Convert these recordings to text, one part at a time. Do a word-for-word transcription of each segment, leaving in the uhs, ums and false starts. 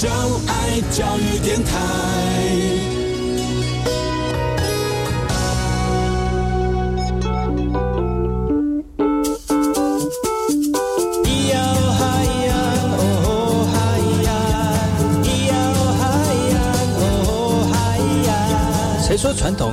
就爱教育电台。 谁说传统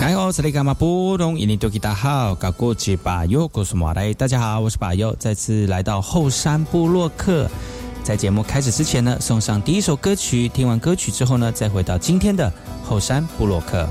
大家好，我是巴佑，再次来到后山部落客。在节目开始之前呢，送上第一首歌曲。听完歌曲之后呢，再回到今天的后山部落客。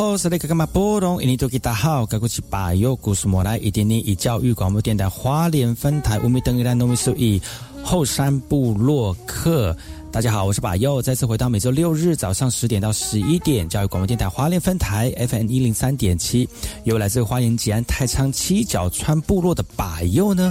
host Rick Kamapurong ini tu kita hao kaguci payoku semua ini i教育广播电台花莲分台乌米登伊兰农民宿以后山部落客。大家好，我是把佑，再次回到每周六日早上十点到十一点，教育广播电台花莲分台 F M 一零三点七，由来自花莲吉安太仓七角川部落的把佑呢，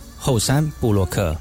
后山部落客。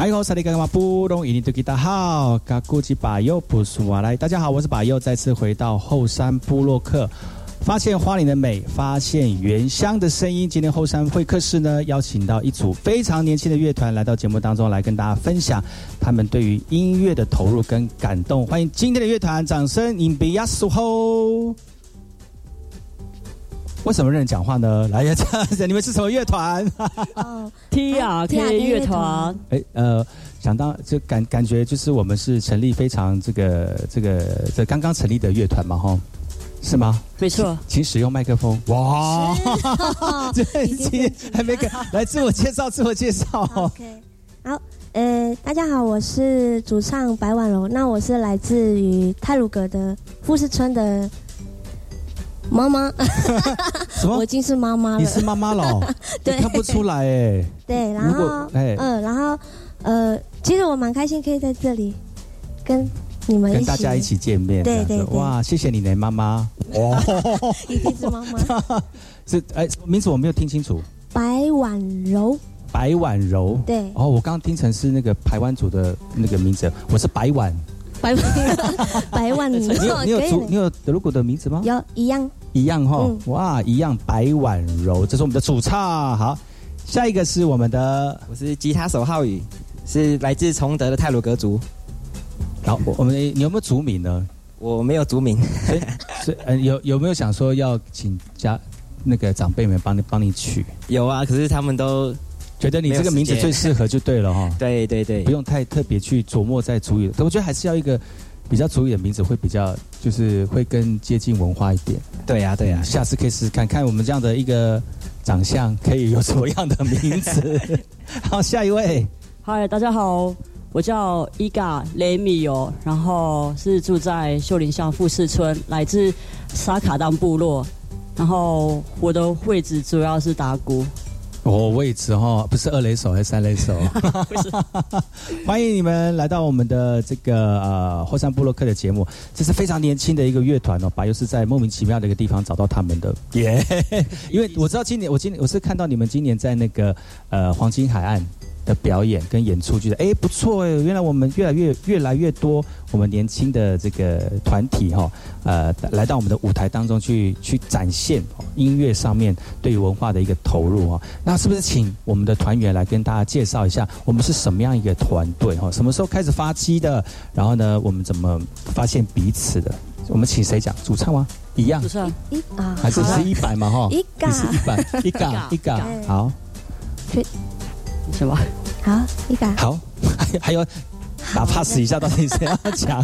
大家好，我是李刚马布隆伊尼杜吉达好，嘎古吉巴佑布苏瓦来。大家好，我是巴佑，再次回到后山部落客，发现花莲的美，发现原乡的声音。今天后山会客室呢，邀请到一组非常年轻的乐团来到节目当中，来跟大家分享他们对于音乐的投入跟感动。欢迎今天的乐团，掌声！因比亚苏吼。为什么认真讲话呢？来呀，这样子，你们是什么乐团？哦 ，T R K 乐团。哎，呃，想当就感感觉就是我们是成立非常这个这个这刚刚成立的乐团嘛，吼，是吗？没错。请使用麦克风。哇，对，今还没给来自我介绍，自我介绍。OK， 好，呃，大家好，我是主唱白婉柔，那我是来自于太鲁阁的富士村的。妈妈，什么？我已经是妈妈了。你是妈妈了，对，看不出来哎。对，然后，嗯、呃，然后，呃，其实我蛮开心可以在这里跟你们一起跟大家一起见面。对 对, 对，哇，谢谢你呢，妈妈。哇，一定是妈妈。是哎，名字我没有听清楚。白婉柔。白婉柔。对。哦，我刚刚听成是那个台湾组的那个名字，我是白婉。白万，白万，你有主你有德鲁古的名字吗？有，一样，一样哈、哦，嗯、哇，一样，白婉柔，这是我们的主唱。好，下一个是我们的，我是吉他手浩宇，是来自崇德的太鲁阁族。好，我们你有没有族名呢？我没有族名，所以所以、呃、有有没有想说要请家那个长辈们帮你帮你取？有啊，可是他们都。觉得你这个名字最适合就对了哈、哦。对对对，不用太特别去琢磨在族语，我觉得还是要一个比较族语的名字会比较，就是会更接近文化一点。对呀、啊、对呀、啊，下次可以试看看我们这样的一个长相可以有什么样的名字。好，下一位。嗨，大家好，我叫伊嘎雷米尤，然后是住在秀林乡富士村，来自沙卡当部落，然后我的位置主要是打鼓。哦，位置哈，不是二垒手还是三垒手？欢迎你们来到我们的这个呃后山部落客的节目，这是非常年轻的一个乐团哦，白又是在莫名其妙的一个地方找到他们的耶， yeah, 因为我知道今年我今年我是看到你们今年在那个呃黄金海岸的表演跟演出，觉得哎不错哎，原来我们越来越越来越多我们年轻的这个团体哈、哦，呃来到我们的舞台当中去去展现。音乐上面对于文化的一个投入啊，那是不是请我们的团员来跟大家介绍一下，我们是什么样一个团队哈？什么时候开始发迹的？然后呢，我们怎么发现彼此的？我们请谁讲？主唱吗？一样，主唱一啊，还是是一百嘛哈？一嘎，是一百，一嘎一嘎，好，去什么？好一嘎，好，还有打 pass 一下，到底谁要讲？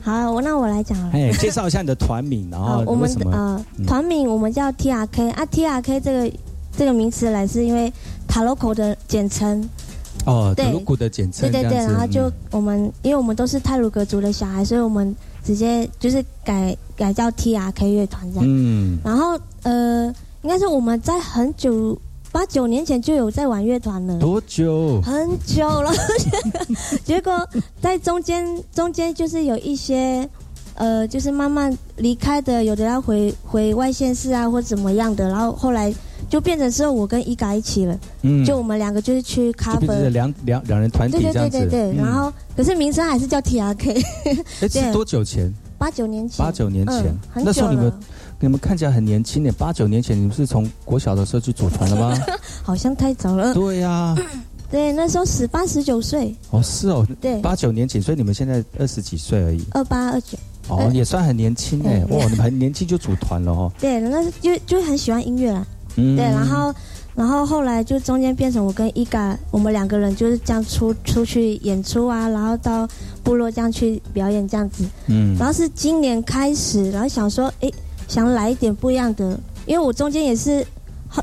好，那我来讲了。哎，介绍一下你的团名，然后我们呃团名我们叫 T R K 啊 ，T R K 这个这个名词来是因为塔罗口的简称。哦，塔罗古的简称。对对对，然后就我们因为我们都是太鲁阁族的小孩，所以我们直接就是改改叫 T R K 乐团这样。嗯。然后呃，应该是我们在很久。八九年前就有在玩乐团了，多久？很久了，结果在中间中间就是有一些，呃，就是慢慢离开的，有的要回回外县市啊，或怎么样的，然后后来就变成是我跟伊嘎一起了，嗯，就我们两个就是去 cover， 就变成两两两人团体这样子，对对对对对，嗯、然后可是名称还是叫 T R K， 哎，是多久前？八九年前，八九年前，嗯、很久了，那时候你们。你们看起来很年轻耶，八九年前你们是从国小的时候去组团了吗？好像太早了。对呀、啊，对，那时候十八十九岁。哦，是哦，对，八九年前，所以你们现在二十几岁而已。二八二九。哦，也算很年轻哎，哇，你们很年轻就组团了哦。对，那就就很喜欢音乐啦。嗯。对，然后然后后来就中间变成我跟伊嘎，我们两个人就是这样出出去演出啊，然后到部落这样去表演这样子。嗯。然后是今年开始，然后想说，哎。想来一点不一样的，因为我中间也是，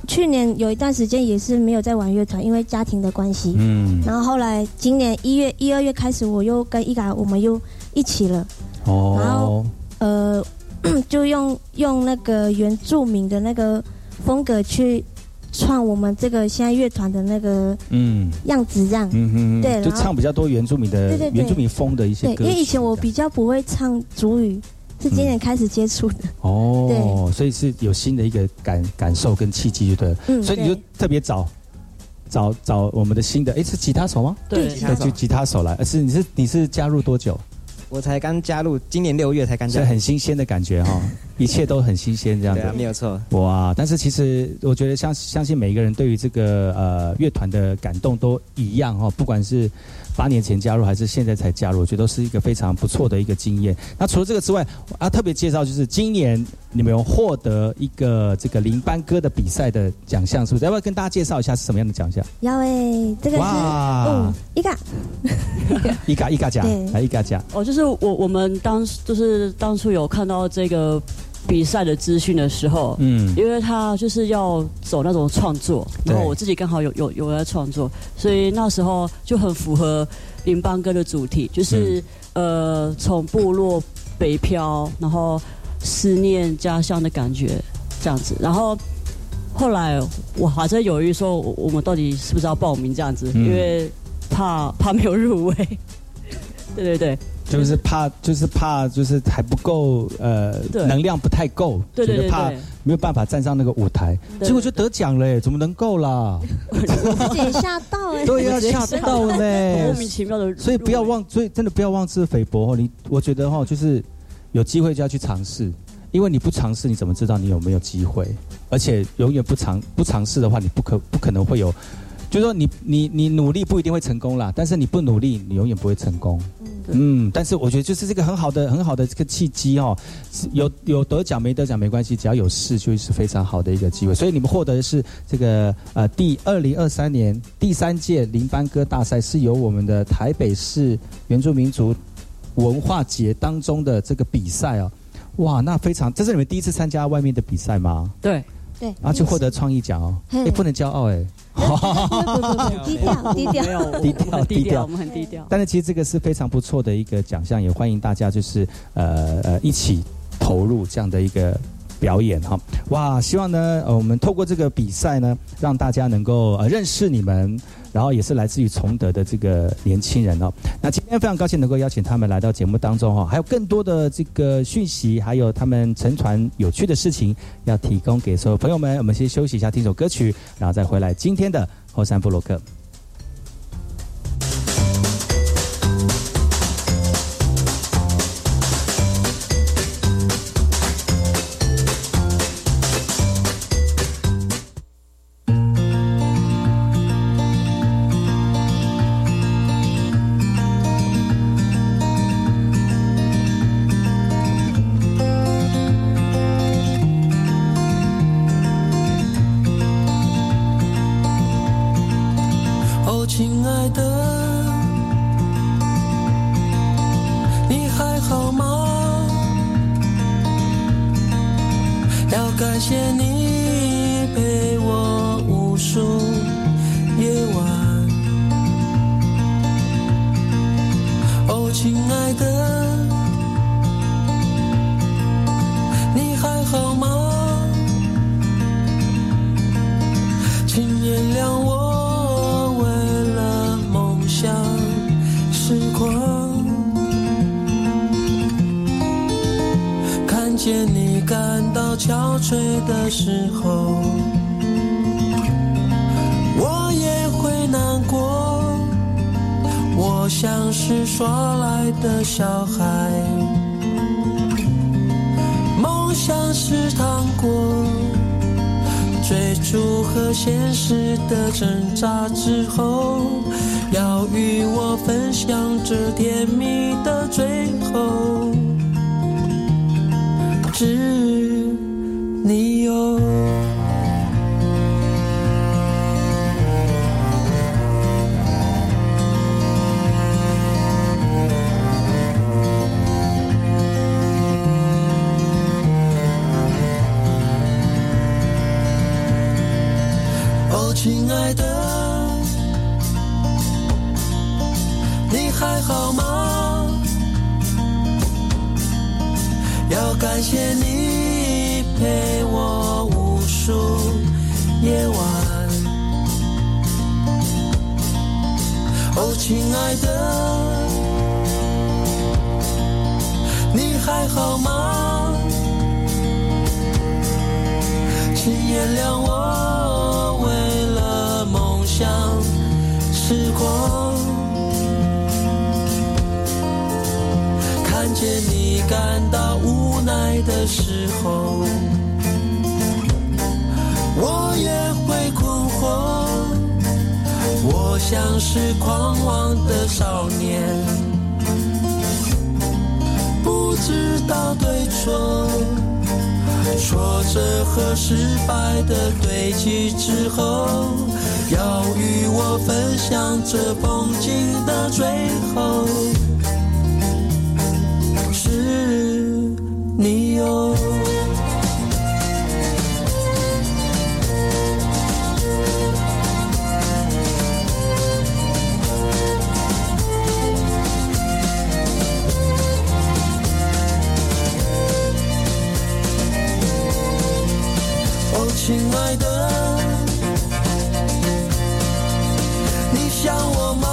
去年有一段时间也是没有在玩乐团，因为家庭的关系。嗯。然后后来今年一月、一二月开始，我又跟伊嘎我们又一起了。哦。然后呃，就用用那个原住民的那个风格去创我们这个现在乐团的那个嗯样子这样。嗯嗯。对，就唱比较多原住民的，对对对，原住民风的一些歌曲。对，因为以前我比较不会唱族语。是今年开始接触的、嗯、哦，所以是有新的一个感感受跟契机，就对了。嗯，所以你就特别早找找我们的新的，哎，是吉他手吗？对，吉他手，吉他手来。是你是你是加入多久？我才刚加入，今年六月才刚加入，是很新鲜的感觉哈、哦，一切都很新鲜这样子。对、啊，没有错。哇！但是其实我觉得相相信每一个人对于这个呃乐团的感动都一样哈、哦，不管是八年前加入还是现在才加入，我觉得都是一个非常不错的一个经验。那除了这个之外，啊特别介绍就是今年你们有获得一个这个林班歌的比赛的奖项，是不是？要不要跟大家介绍一下是什么样的奖项？要诶，这个是哇，伊嘎伊嘎伊嘎奖，来伊嘎奖。哦，就是我我们当就是当初有看到这个比赛的资讯的时候，嗯，因为他就是要走那种创作，然后我自己刚好有有有在创作，所以那时候就很符合林班歌的主题，就是、嗯、呃从部落北漂，然后思念家乡的感觉这样子。然后后来我还在犹豫说我们到底是不是要报名这样子，嗯、因为怕怕没有入围。对对对。就是怕，就是怕，就是还不够，呃，能量不太够，对对对对，觉得怕没有办法站上那个舞台，对对对，结果就得奖了耶，怎么能够啦？自己吓到哎，对呀，吓到嘞，莫名其妙的。所以不要忘，所以真的不要妄自菲薄哦。你我觉得哈、哦，就是有机会就要去尝试，因为你不尝试，你怎么知道你有没有机会？而且永远不尝不尝试的话，你不可不可能会有，就是说你你你努力不一定会成功啦，但是你不努力，你永远不会成功。嗯，但是我觉得就是这个很好的、很好的这个契机哦，有有得奖没得奖没关系，只要有事就是非常好的一个机会。所以你们获得的是这个呃第二零二三年第三届林班歌大赛，是由我们的台北市原住民族文化节当中的这个比赛哦。哇，那非常，这是你们第一次参加外面的比赛吗？对对，然后就获得创意奖哦，哎，不能骄傲哎。低调，低调，低调，低调，我们很低调。但是其实这个是非常不错的一个奖项，也欢迎大家就是呃呃一起投入这样的一个表演哈。哇，希望呢、呃、我们透过这个比赛呢，让大家能够呃认识你们，然后也是来自于崇德的这个年轻人哦。那今天非常高兴能够邀请他们来到节目当中哈、哦，还有更多的这个讯息，还有他们成团有趣的事情要提供给所有朋友们。我们先休息一下，听首歌曲，然后再回来今天的后山部落客。请原谅我，为了梦想。光，看见你感到无奈的时候，我也会困惑，我像是狂妄的少年，不知道对错，挫折和失败的堆积之后，要与我分享这风景的最后是你哦。哦，亲爱的，你想我吗？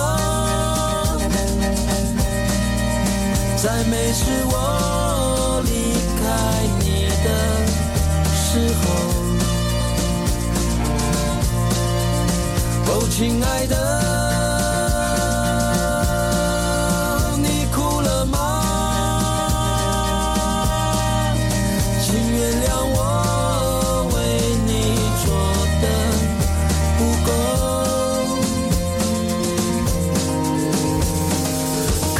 在每次我离开你的时候，哦，亲爱的，你哭了吗？请原谅我为你做的不够，可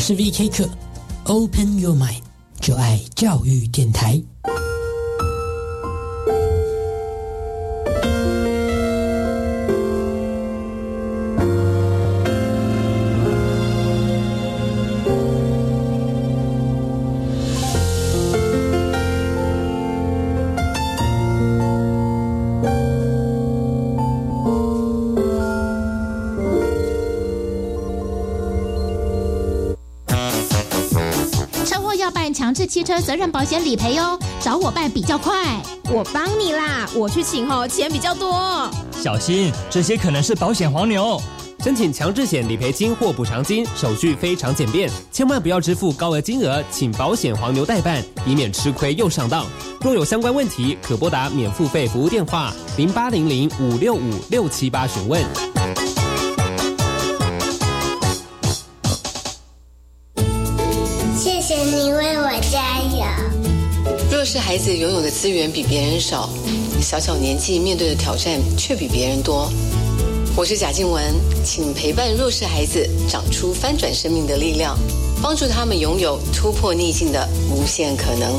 是 V K 客 Open Your Mind 就爱教育电台。汽车责任保险理赔哦，找我办比较快。我帮你啦，我去请哦，钱比较多。小心，这些可能是保险黄牛。申请强制险理赔金或补偿金，手续非常简便，千万不要支付高额金额，请保险黄牛代办，以免吃亏又上当。若有相关问题，可拨打免付费服务电话零八零零五六五六七八询问。是孩子拥有的资源比别人少，小小年纪面对的挑战却比别人多。我是贾静雯，请陪伴弱势孩子长出翻转生命的力量，帮助他们拥有突破逆境的无限可能。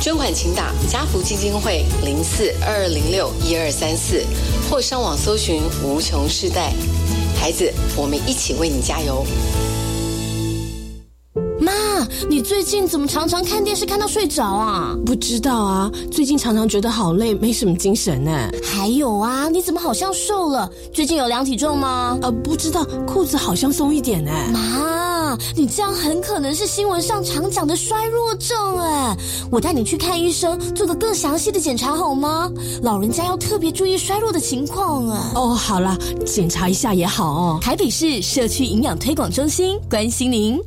捐款请打家福基金会零四二二零六一二三四，或上网搜寻无穷世代。孩子，我们一起为你加油。你最近怎么常常看电视看到睡着啊？不知道啊，最近常常觉得好累，没什么精神呢。还有啊，你怎么好像瘦了？最近有量体重吗？呃，不知道，裤子好像松一点呢。妈，你这样很可能是新闻上常讲的衰弱症哎。我带你去看医生，做个更详细的检查好吗？老人家要特别注意衰弱的情况啊。哦，好啦，检查一下也好哦。台北市社区营养推广中心关心您。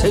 谁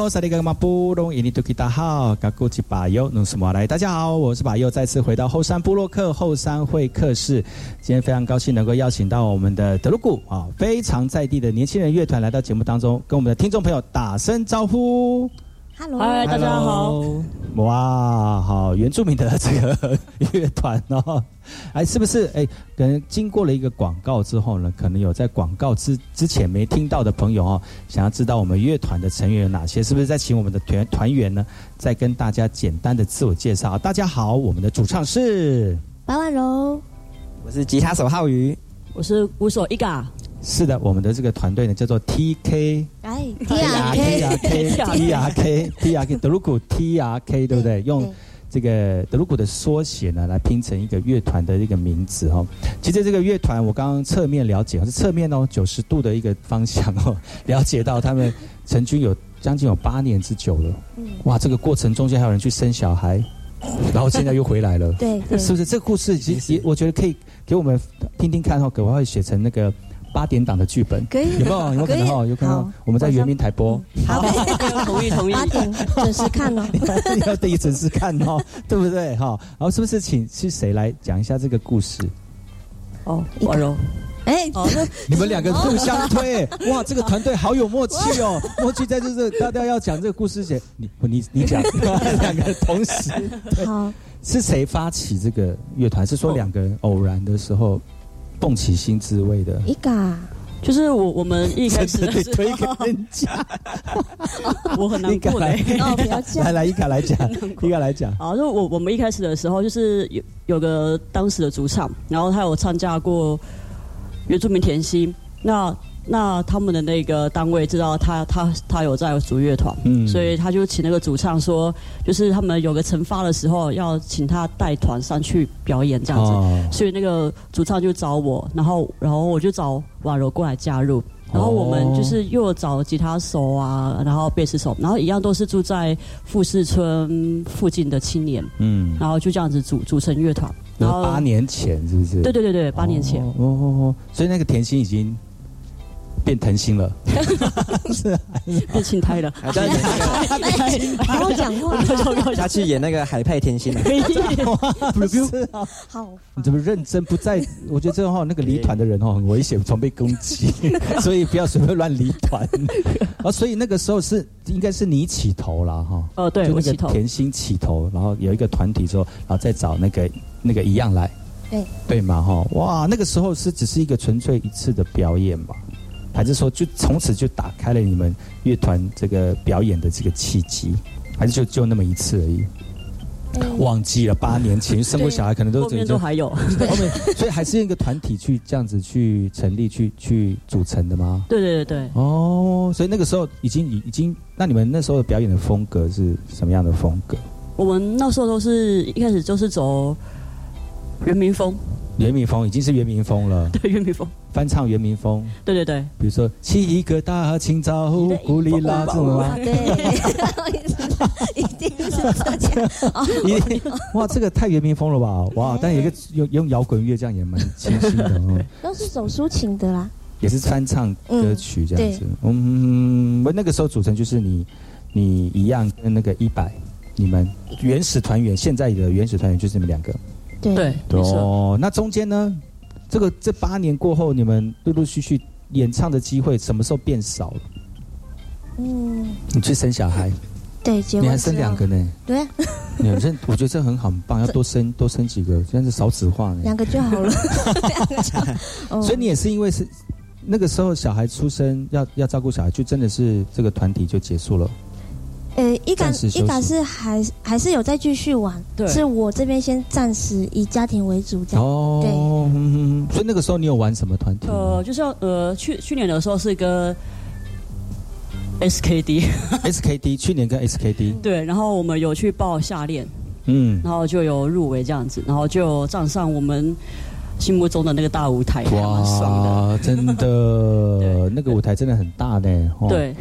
大家好，我是把佑，再次回到后山部落客后山会客室。今天非常高兴能够邀请到我们的德鲁固啊，非常在地的年轻人乐团来到节目当中，跟我们的听众朋友打声招呼。Hello， 嗨，大家好！哇，好，原住民的这个乐团哦，哎，是不是？哎，可能经过了一个广告之后呢，可能有在广告之之前没听到的朋友哦，想要知道我们乐团的成员有哪些，是不是？再请我们的团团员呢，再跟大家简单的自我介绍。大家好，我们的主唱是白婉柔，我是吉他手浩宇，我是鼓手伊嘎。是的，我们的这个团队呢叫做 T K， 哎 ，T R K，T R K，T R K， 德鲁固 T R K， 对不对？用这个德鲁固的缩写呢来拼成一个乐团的一个名字哦。其实这个乐团我刚刚侧面了解，是侧面哦九十度的一个方向哦，了解到他们成军有将近有八年之久了。哇，这个过程中间还有人去生小孩。然后现在又回来了，对，对是不是？这个故事其实我觉得可以给我们听听看哈、哦，可能会写成那个八点档的剧本，可以有没有？有没有可能哈、哦？有可能我们在原民台播，好，同意同意，八点准时看哦，你要第一准时看哦，对不对哈、哦？然后是不是请是谁来讲一下这个故事？哦，婉柔。哎、欸，哦、你们两个互相推，哇，这个团队好有默契哦！默契在就是大家要讲这个故事前，你你你讲，两个同时。好，是谁发起这个乐团？是说两个人偶然的时候蹦起新滋味的？一个就是我我们一开始是推给人家，我很难过嘞。来来，一个来讲，一个来讲。啊，就我我们一开始的时候，就是有有个当时的主唱，然后他有参加过。原住民田溪，那那他们的那个单位知道他他他有在组乐团，嗯，所以他就请那个主唱说，就是他们有个成发的时候要请他带团上去表演这样子，哦、所以那个主唱就找我，然后然后我就找婉柔过来加入，然后我们就是又找吉他手啊，然后贝斯手，然后一样都是住在富士村附近的青年，嗯，然后就这样子组组成乐团。八年前是不是？对对对对，八年前。哦哦哦，所以那个甜心已经变藤心了，是变青苔了。不要讲话，他去演那个海派甜心了。是啊，好，你怎么认真不在？我觉得这哈那个离团的人哈很危险，常被攻击，所以不要随便乱离团。啊，所以那个时候是应该是你起头啦哈。哦，对，我起头。甜心起头，然后有一个团体之后，然后再找那个。那个一样来，对对嘛哈，哇，那个时候是只是一个纯粹一次的表演嘛，还是说就从此就打开了你们乐团这个表演的这个契机，还是就就那么一次而已？嗯、忘记了八年前生过小孩，可能都后面都还有，后面所以还是一个团体去这样子去成立去去组成的吗？对对对对。哦，所以那个时候已经已经，那你们那时候的表演的风格是什么样的风格？我们那时候都是一开始就是走。原民风，原民风已经是原民风了。对，原民风翻唱原民风。对对对，比如说起一个大清早，古里拉这种啊，对，一定是这样。哇，这个太原民风了吧？哇，但有一个用用摇滚乐这样也蛮清新的哦。都是走抒情的啦，也是翻唱歌曲这样子。嗯，我那个时候组成就是你，你一样跟那个一百，你们原始团员，现在的原始团员就是你们两个。对，哦，那中间呢？这个这八年过后，你们陆陆续续演唱的机会什么时候变少了？嗯，你去生小孩，对，结婚，你还生两个呢？对，你认，我觉得这很好，很棒，要多生多生几个，这样是少子化呢。两个就好了，两个就好。所以你也是因为是那个时候小孩出生，要要照顾小孩，就真的是这个团体就结束了。呃，一感一感是还还是有在继续玩，是我这边先暂时以家庭为主这样。哦，对、嗯，所以那个时候你有玩什么团体？呃，就是呃，去去年的时候是跟 S K D，S K D， 去年跟 S K D。对，然后我们有去报夏练，嗯，然后就有入围这样子，然后就站上我们心目中的那个大舞台，哇，蛮爽的，真的，那个舞台真的很大呢。对，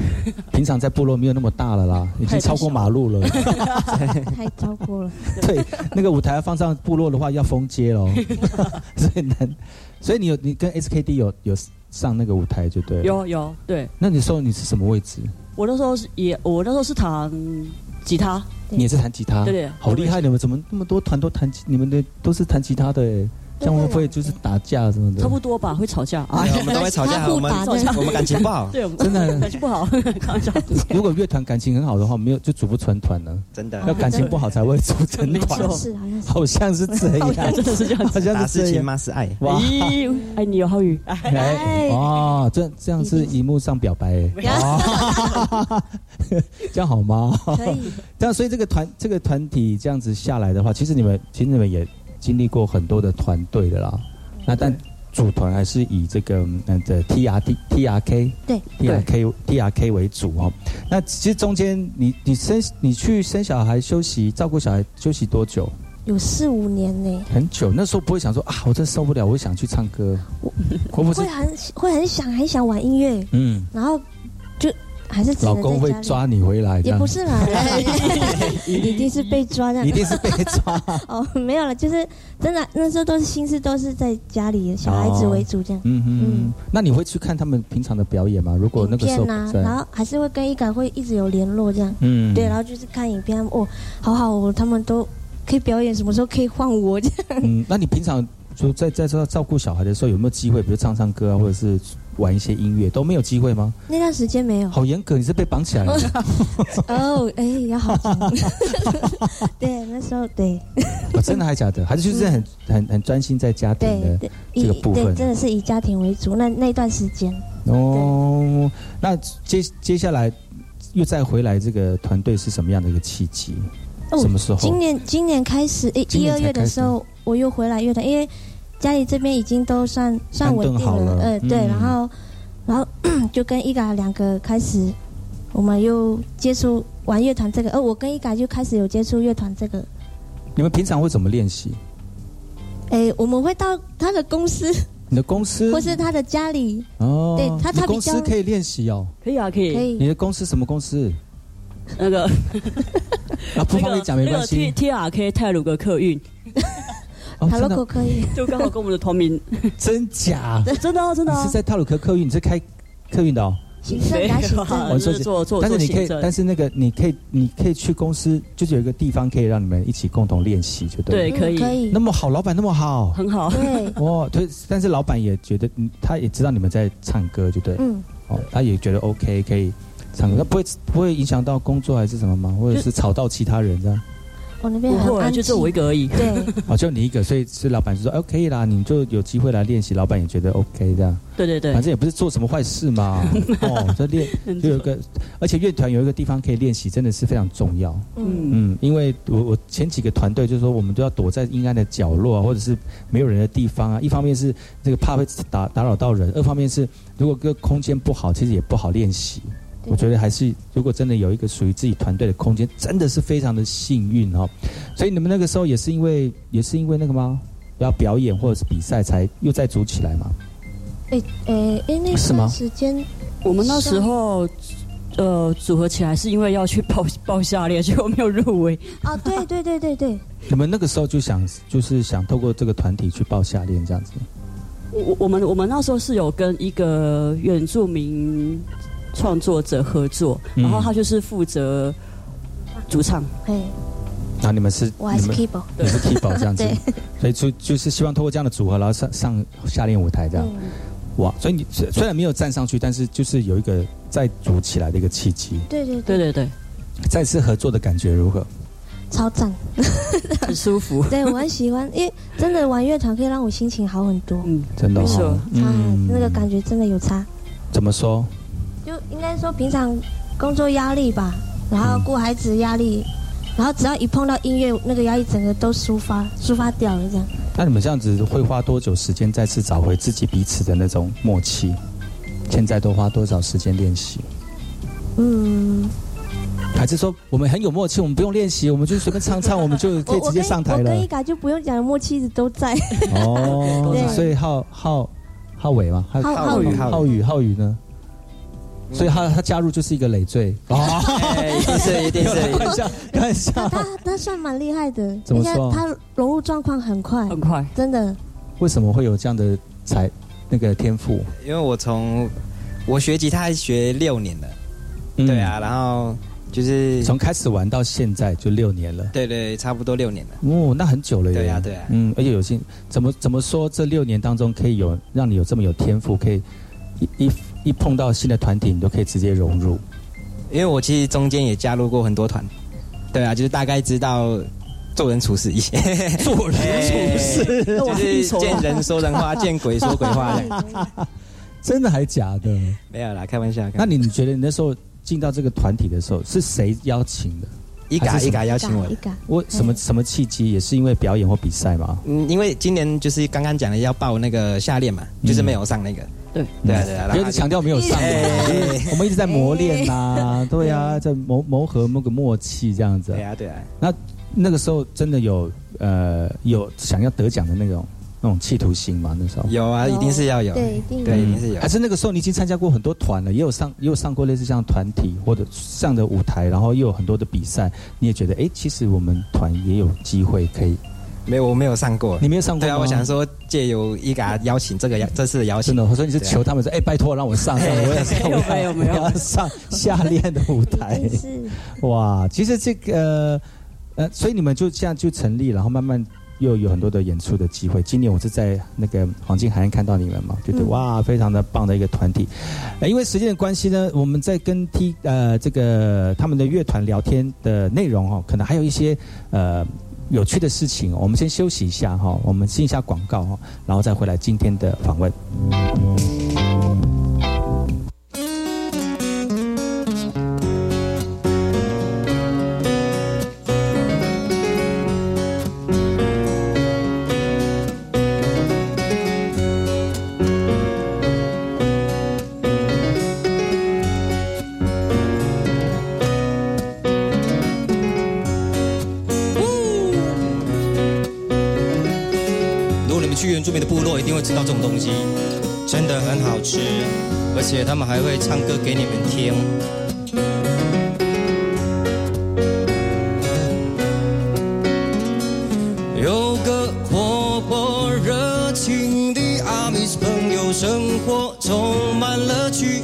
平常在部落没有那么大了啦，已经超过马路了，太超过了。对，那个舞台放上部落的话，要封街喽，所以难。所以你有你跟 S K D 有有上那个舞台就对了，有有对。那你说你是什么位置？我那时候也，我那时候是弹吉他。你也是弹吉他？对对。好厉害！你们怎么那么多团都弹？你们的都是弹吉他的耶。像我们会就是打架什么的，差不多吧，会吵架。啊，我们都会吵架，我们我们感情不好，对，真的感情不好。如果乐团感情很好的话，没有就组不成团了，真的。要感情不好才会组成团，好像是这样，真的是这样，好像是情吗？是爱。哇，爱你有浩宇。哎，哦，这这样是荧幕上表白，这样好吗？可以。这样，所以这个团这个团体这样子下来的话，其实你们其实你们也经历过很多的团队的啦，那但组团还是以这个嗯的 T R T T R K 对 T R K T R K 为主哦。那其实中间你你生你去生小孩休息照顾小孩休息多久？有四五年呢，很久。那时候不会想说啊，我真受不了，我想去唱歌，我会很会很想很想玩音乐，嗯，然后就。还是老公会抓你回来？也不是啦，一定是被抓的，一定是被抓。哦，没有了，就是真的那时候都是心思都是在家里小孩子为主这样。嗯嗯。那你会去看他们平常的表演吗？如果那个时候，然后还是会跟一感会一直有联络这样。嗯。对，然后就是看影片，哦，好好哦，他们都可以表演，什么时候可以换我这样。嗯，那你平常就在在照顾小孩的时候，有没有机会，比如唱唱歌啊，或者是？玩一些音乐都没有机会吗？那段时间没有。好严格，你是被绑起来了。哦，哎，要好。对，那时候对。我真的还假的？还是就是很很很专心在家庭的这个部分。对，真的是以家庭为主。那那段时间。哦，那接接下来又再回来这个团队是什么样的一个契机？什么时候？今年今年开始，哎，一二月的时候我又回来乐团，因为。家里这边已经都算算稳定了，呃，对，然后，然后就跟伊嘎两个开始，我们又接触玩乐团这个，呃，我跟伊嘎就开始有接触乐团这个。你们平常会怎么练习？哎，我们会到他的公司。你的公司？或是他的家里。哦。对，他他公司可以练习哦。可以啊，可以。可以。你的公司什么公司？那个。啊，不方便讲没关系。那个 T R K 太鲁阁客运。塔鲁克可以，就刚好跟我们的同名。真假？真的真的。你是在塔鲁克客运，你是开客运的哦。行政打行政，我做做。但是你可以，但是那个你可以，你可以去公司，就是有一个地方可以让你们一起共同练习，就对。对，可以。那么好，老板那么好，很好。对。哦，对，但是老板也觉得，他也知道你们在唱歌，就对。嗯。哦，他也觉得 OK， 可以唱歌，不会不会影响到工作还是什么吗？或者是吵到其他人这样？我那边很安静，就我一个而已。对，哦，就你一个，所以是老板就说，哎，可以啦，你就有机会来练习，老板也觉得 OK 这样。对对对，反正也不是做什么坏事嘛。哦，就练就有一个，而且乐团有一个地方可以练习，真的是非常重要。嗯嗯，因为我我前几个团队就是说，我们都要躲在阴暗的角落啊，或者是没有人的地方啊。一方面是这个怕会打打扰到人，二方面是如果个空间不好，其实也不好练习。我觉得还是，如果真的有一个属于自己团队的空间，真的是非常的幸运哦。所以你们那个时候也是因为，也是因为那个吗？要表演或者是比赛才又再组起来吗？诶诶诶，那段时间我们那时候呃组合起来是因为要去报报下列，结果没有入围。啊，对对对对对。你们那个时候就想，就是想透过这个团体去报下列这样子。我我们我们那时候是有跟一个原住民。创作者合作，然后他就是负责主唱。嗯，那你们是，我还是 keyboard， 你是 keyboard 这样子，所以就就是希望透过这样的组合，然后上上下练舞台这样。哇，所以你虽然没有站上去，但是就是有一个再组起来的一个契机。对对对对对，再次合作的感觉如何？超赞，很舒服。对，我很喜欢，因为真的玩乐团可以让我心情好很多。嗯，真的，没错，嗯，那个感觉真的有差。怎么说？就应该说平常工作压力吧，然后顾孩子压力，然后只要一碰到音乐，那个压力整个都抒发抒发掉了这样。那你们这样子会花多久时间再次找回自己彼此的那种默契？现在都花多少时间练习？嗯，还是说我们很有默契，我们不用练习，我们就随便唱唱，我们就可以直接上台了。我跟一嘎就不用讲，默契一直都在。哦，所以浩浩浩伟嘛，浩浩宇浩宇浩宇呢？所以他他加入就是一个累赘啊，一定是一定是，看一下看一下，他他算蛮厉害的，怎么说？他融入状况很快，很快，真的。为什么会有这样的才那个天赋？因为我从我学吉他学六年了，嗯、对啊，然后就是从开始玩到现在就六年了。对对，差不多六年了。哦，那很久了耶。对啊对啊。嗯，而且有幸怎么怎么说，这六年当中可以有让你有这么有天赋，可以一一一碰到新的团体，你都可以直接融入。因为我其实中间也加入过很多团，对啊，就是大概知道。做人处事一些，做人处事就是见人说人话，见鬼说鬼话的。真的还假的？没有啦，开玩笑。那你觉得你那时候进到这个团体的时候，是谁邀请的？一嘎一嘎邀请我的。我什么什么契机？也是因为表演或比赛吗？嗯，因为今年就是刚刚讲的要报那个夏练嘛，就是没有上那个。对对啊对啊，不要强调没有上，我们一直在磨练呐，对啊，在磨磨合某个默契这样子。对啊对啊，那。那个时候真的有呃有想要得奖的那种那种企图心吗？那时候有啊，一定是要有，对，一定对，一定是有。还是那个时候你已经参加过很多团了，也有上也有上过类似像团体或者上的舞台，然后又有很多的比赛，你也觉得哎、欸，其实我们团也有机会可以。没有，我没有上过。你没有上过吗？对啊，我想说借由一嘎邀请这个这次的邀请。真的，我说你是求他们说，哎、欸，拜托让我上上，我也上，没有没有，我要上夏练的舞台。是哇，其实这个。呃呃，所以你们就这样就成立，然后慢慢又有很多的演出的机会。今年我是在那个黄金海岸看到你们嘛，觉得哇，非常的棒的一个团体。呃、因为时间的关系呢，我们在跟 T 呃这个他们的乐团聊天的内容哦，可能还有一些呃有趣的事情、哦。我们先休息一下哈、哦，我们进一下广告哈、哦，然后再回来今天的访问。而且他们还会唱歌给你们听。有个活泼热情的阿美族朋友，生活充满乐趣，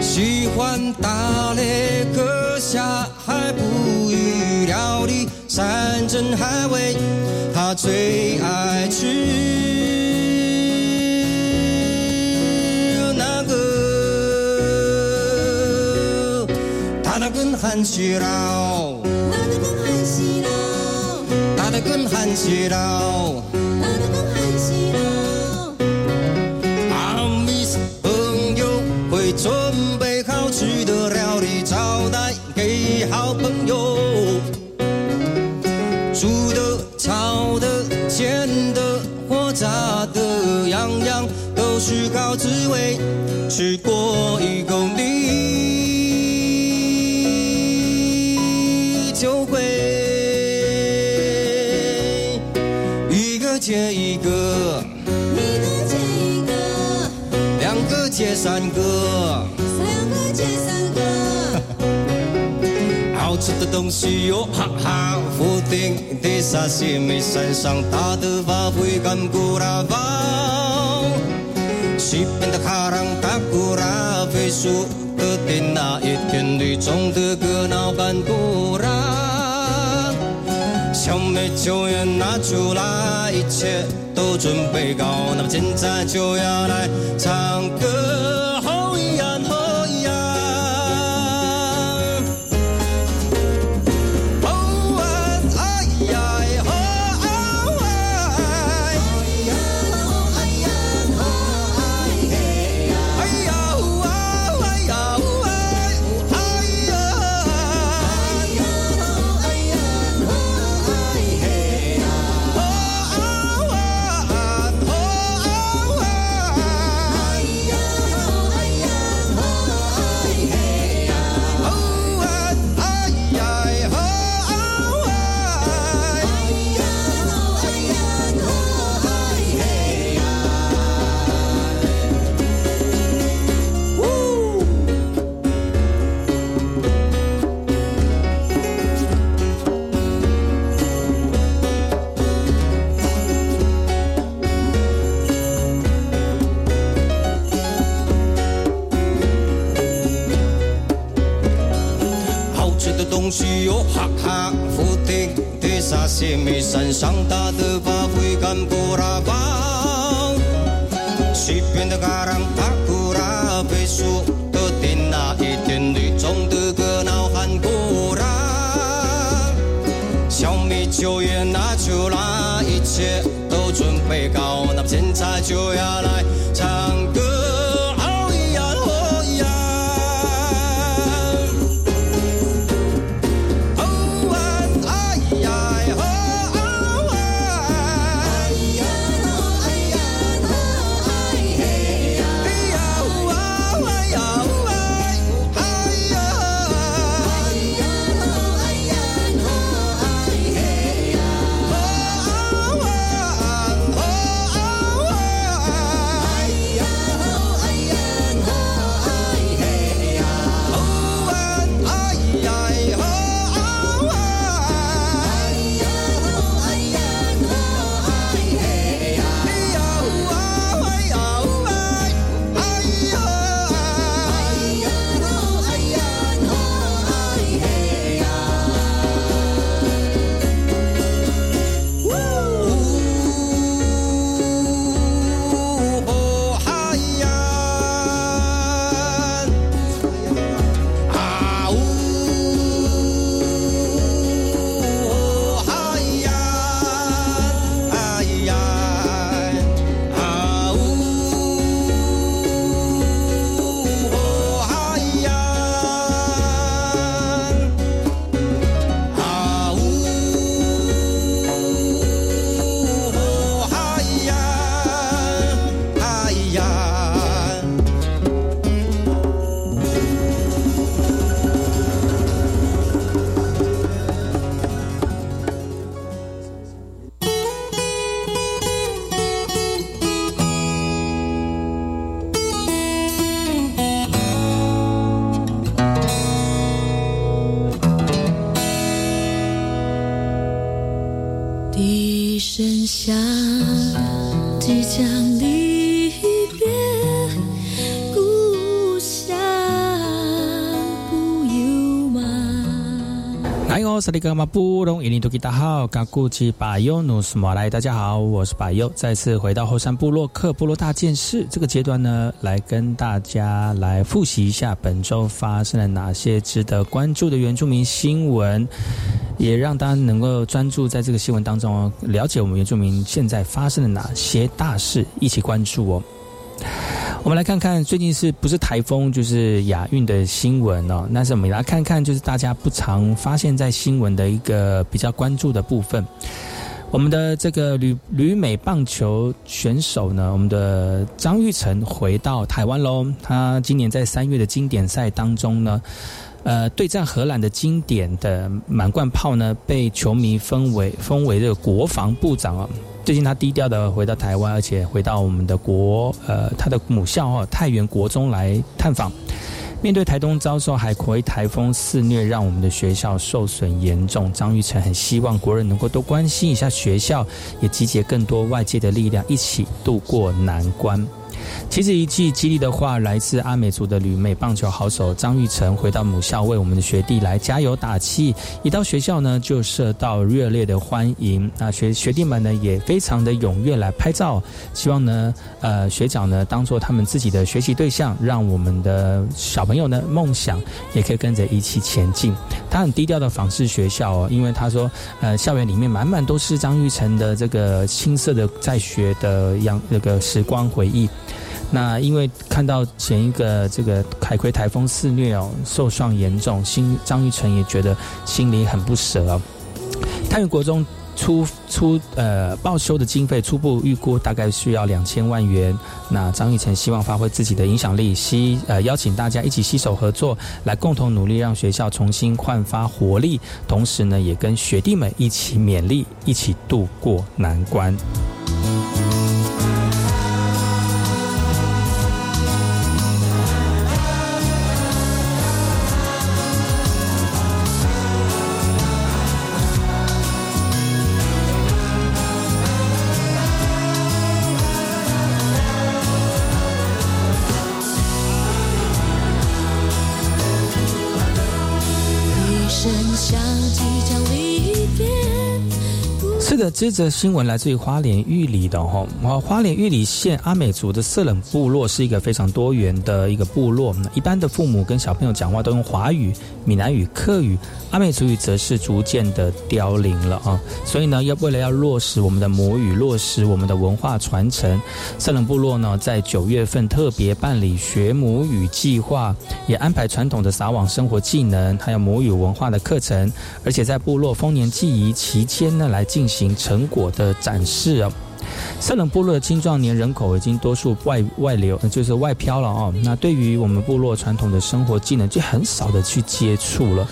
喜欢打猎、割下海捕鱼、料理山珍海味，他最爱吃。汉西佬，打得更汉西佬，打得更汉西佬，打得更汉西佬。阿米斯朋友会准备好吃的料理招待给好朋友，煮的、炒的、煎的或炸的，样样都是好滋味，吃过一口你。接一个，一个接一个，两个接三个，两个接三个。好吃的东西哟，哈哈！福鼎的沙西米山上它的发挥干古拉包，西边的卡朗达古拉飞速的天那一天里种的个脑干古拉。小美酒也拿出来，一切都准备好，那么现在就要来唱歌，吼呀吼呀，吼啊哎呀，吼啊哎，吼呀吼哎呀，吼哎呀，吼啊哎呀，吼哎呀，吼哎呀。沙西美山上大的巴灰干布拉邦，西边的嘎朗帕古拉贝苏的天那一天绿中的个脑汗古拉，小米酒也拿出来，一切都准备好，那现在就要来唱歌。 大家好，我是巴佑，再次回到后山部落客部落大件事这个阶段呢，来跟大家来复习一下本周发生了哪些值得关注的原住民新闻，也让大家能够专注在这个新闻当中哦，了解我们原住民现在发生了哪些大事，一起关注哦。我们来看看最近是不是台风就是亚运的新闻哦，那是我们来看看就是大家不常发现在新闻的一个比较关注的部分。我们的这个旅旅美棒球选手呢，我们的张育成回到台湾咯，他今年在三月的经典赛当中呢，呃，对战荷兰的经典的满贯炮呢，被球迷封为封为这个国防部长哦。最近他低调的回到台湾，而且回到我们的国呃他的母校哦太原国中来探访。面对台东遭受海葵台风肆虐，让我们的学校受损严重，张育成很希望国人能够多关心一下学校，也集结更多外界的力量，一起渡过难关。其实一句激励的话来自阿美族的旅美棒球好手张育成回到母校为我们的学弟来加油打气，一到学校呢就受到热烈的欢迎，那学学弟们呢也非常的踊跃来拍照，希望呢呃学长呢当作他们自己的学习对象，让我们的小朋友呢梦想也可以跟着一起前进。他很低调的访视学校哦，因为他说呃校园里面满满都是张育成的这个青涩的在学的样那个时光回忆。那因为看到前一个这个海葵台风肆虐哦，受创严重，心张育成也觉得心里很不舍哦。太原国中出出呃报修的经费初步预估大概需要两千万元。那张育成希望发挥自己的影响力，吸呃邀请大家一起携手合作，来共同努力让学校重新焕发活力，同时呢也跟学弟们一起勉励，一起渡过难关。声响即将离别。是的，这则新闻来自于花莲玉里的哈、哦，花莲玉里县阿美族的色冷部落是一个非常多元的一个部落，一般的父母跟小朋友讲话都用华语、闽南语、客语，阿美族语则是逐渐的凋零了啊、哦。所以呢，要为了要落实我们的母语，落实我们的文化传承，色冷部落呢在九月份特别办理学母语计划，也安排传统的撒网生活技能，还有母语文化的课程，而且在部落丰年祭仪期间呢来进行行成果的展示啊。色冷部落的青壮年人口已经多数外外流，就是外漂了哦。那对于我们部落传统的生活技能，就很少的去接触了。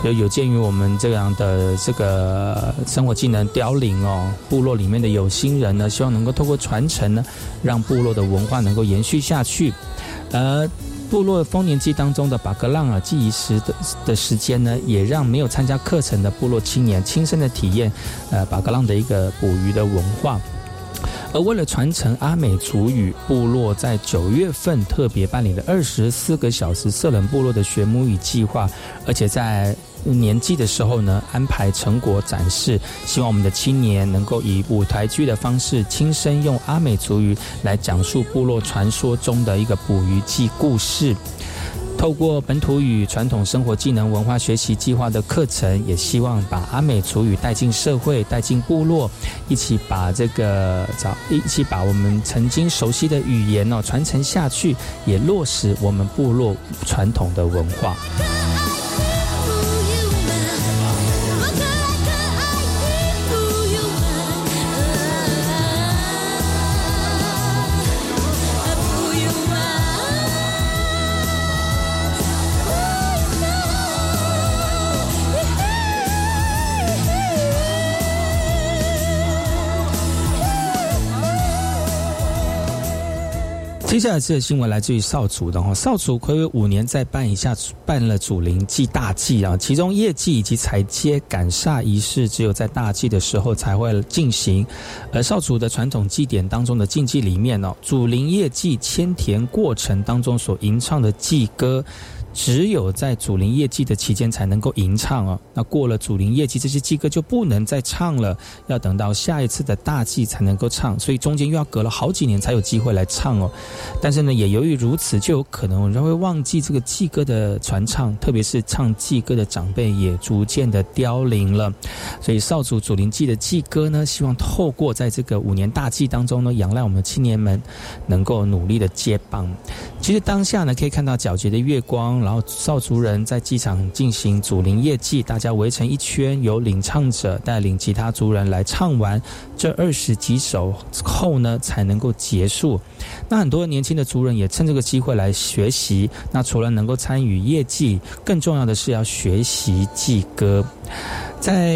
所以有鉴于我们这样的这个生活技能凋零哦，部落里面的有心人呢，希望能够透过传承呢，让部落的文化能够延续下去。呃。部落丰年祭当中的巴格浪啊祭仪时 的, 的时间呢，也让没有参加课程的部落青年亲身的体验，呃，巴格浪的一个捕鱼的文化。而为了传承阿美族语，部落在九月份特别办理了二十四个小时色冷部落的学母语计划，而且在年纪的时候呢，安排成果展示，希望我们的青年能够以舞台剧的方式，亲身用阿美族语来讲述部落传说中的一个捕鱼记故事。透过本土语、传统生活技能、文化学习计划的课程，也希望把阿美族语带进社会、带进部落，一起把这个一起把我们曾经熟悉的语言哦传承下去，也落实我们部落传统的文化。接下来这个新闻来自于邵族的哈，邵族睽违五年再办一下，办了祖灵祭大祭啊，其中夜祭以及踩街赶煞仪式只有在大祭的时候才会进行。而邵族的传统祭典当中的禁忌里面哦，祖灵夜祭迁田过程当中所吟唱的祭歌，只有在祖灵夜祭的期间才能够吟唱哦。那过了祖灵夜祭，这些祭歌就不能再唱了，要等到下一次的大祭才能够唱，所以中间又要隔了好几年才有机会来唱哦。但是呢，也由于如此，就有可能人会忘记这个祭歌的传唱，特别是唱祭歌的长辈也逐渐的凋零了。所以邵族祖灵祭的祭歌呢，希望透过在这个五年大祭当中呢，仰赖我们的青年们能够努力的接棒。其实当下呢，可以看到皎洁的月光。然后邵族人在祭场进行祖灵夜祭，大家围成一圈，由领唱者带领其他族人来唱完这二十几首后呢，才能够结束。那很多年轻的族人也趁这个机会来学习，那除了能够参与夜祭，更重要的是要学习祭歌。在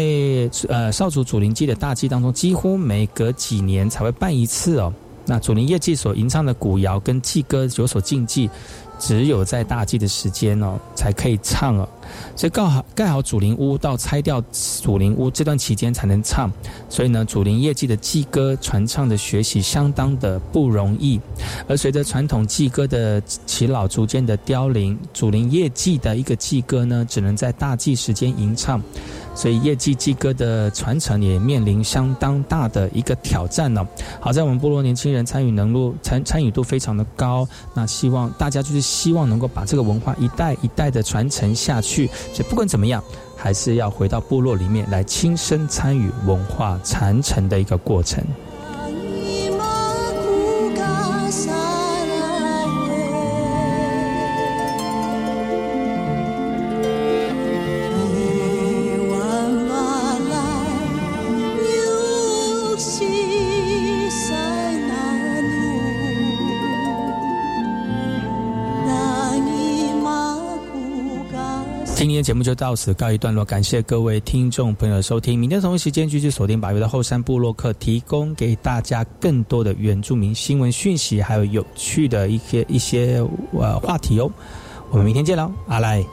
呃邵族祖灵祭的大祭当中，几乎每隔几年才会办一次哦。那祖灵夜祭所吟唱的古谣跟祭歌有所禁忌，只有在大祭的时间哦才可以唱哦，所以盖好盖好祖灵屋到拆掉祖灵屋这段期间才能唱，所以呢，祖灵夜祭的祭歌传唱的学习相当的不容易。而随着传统祭歌的耆老逐渐的凋零，祖灵夜祭的一个祭歌呢，只能在大祭时间吟唱，所以夜祭祭歌的传承也面临相当大的一个挑战哦。好在我们部落年轻人参与能力参参与度非常的高，那希望大家就是希望能够把这个文化一代一代的传承下去，所以不管怎么样，还是要回到部落里面来亲身参与文化传承的一个过程。今天节目就到此告一段落，感谢各位听众朋友的收听。明天同一时间继续锁定百越的后山部落客，提供给大家更多的原住民新闻讯息，还有有趣的一些一些呃话题哦。我们明天见喽，阿赖。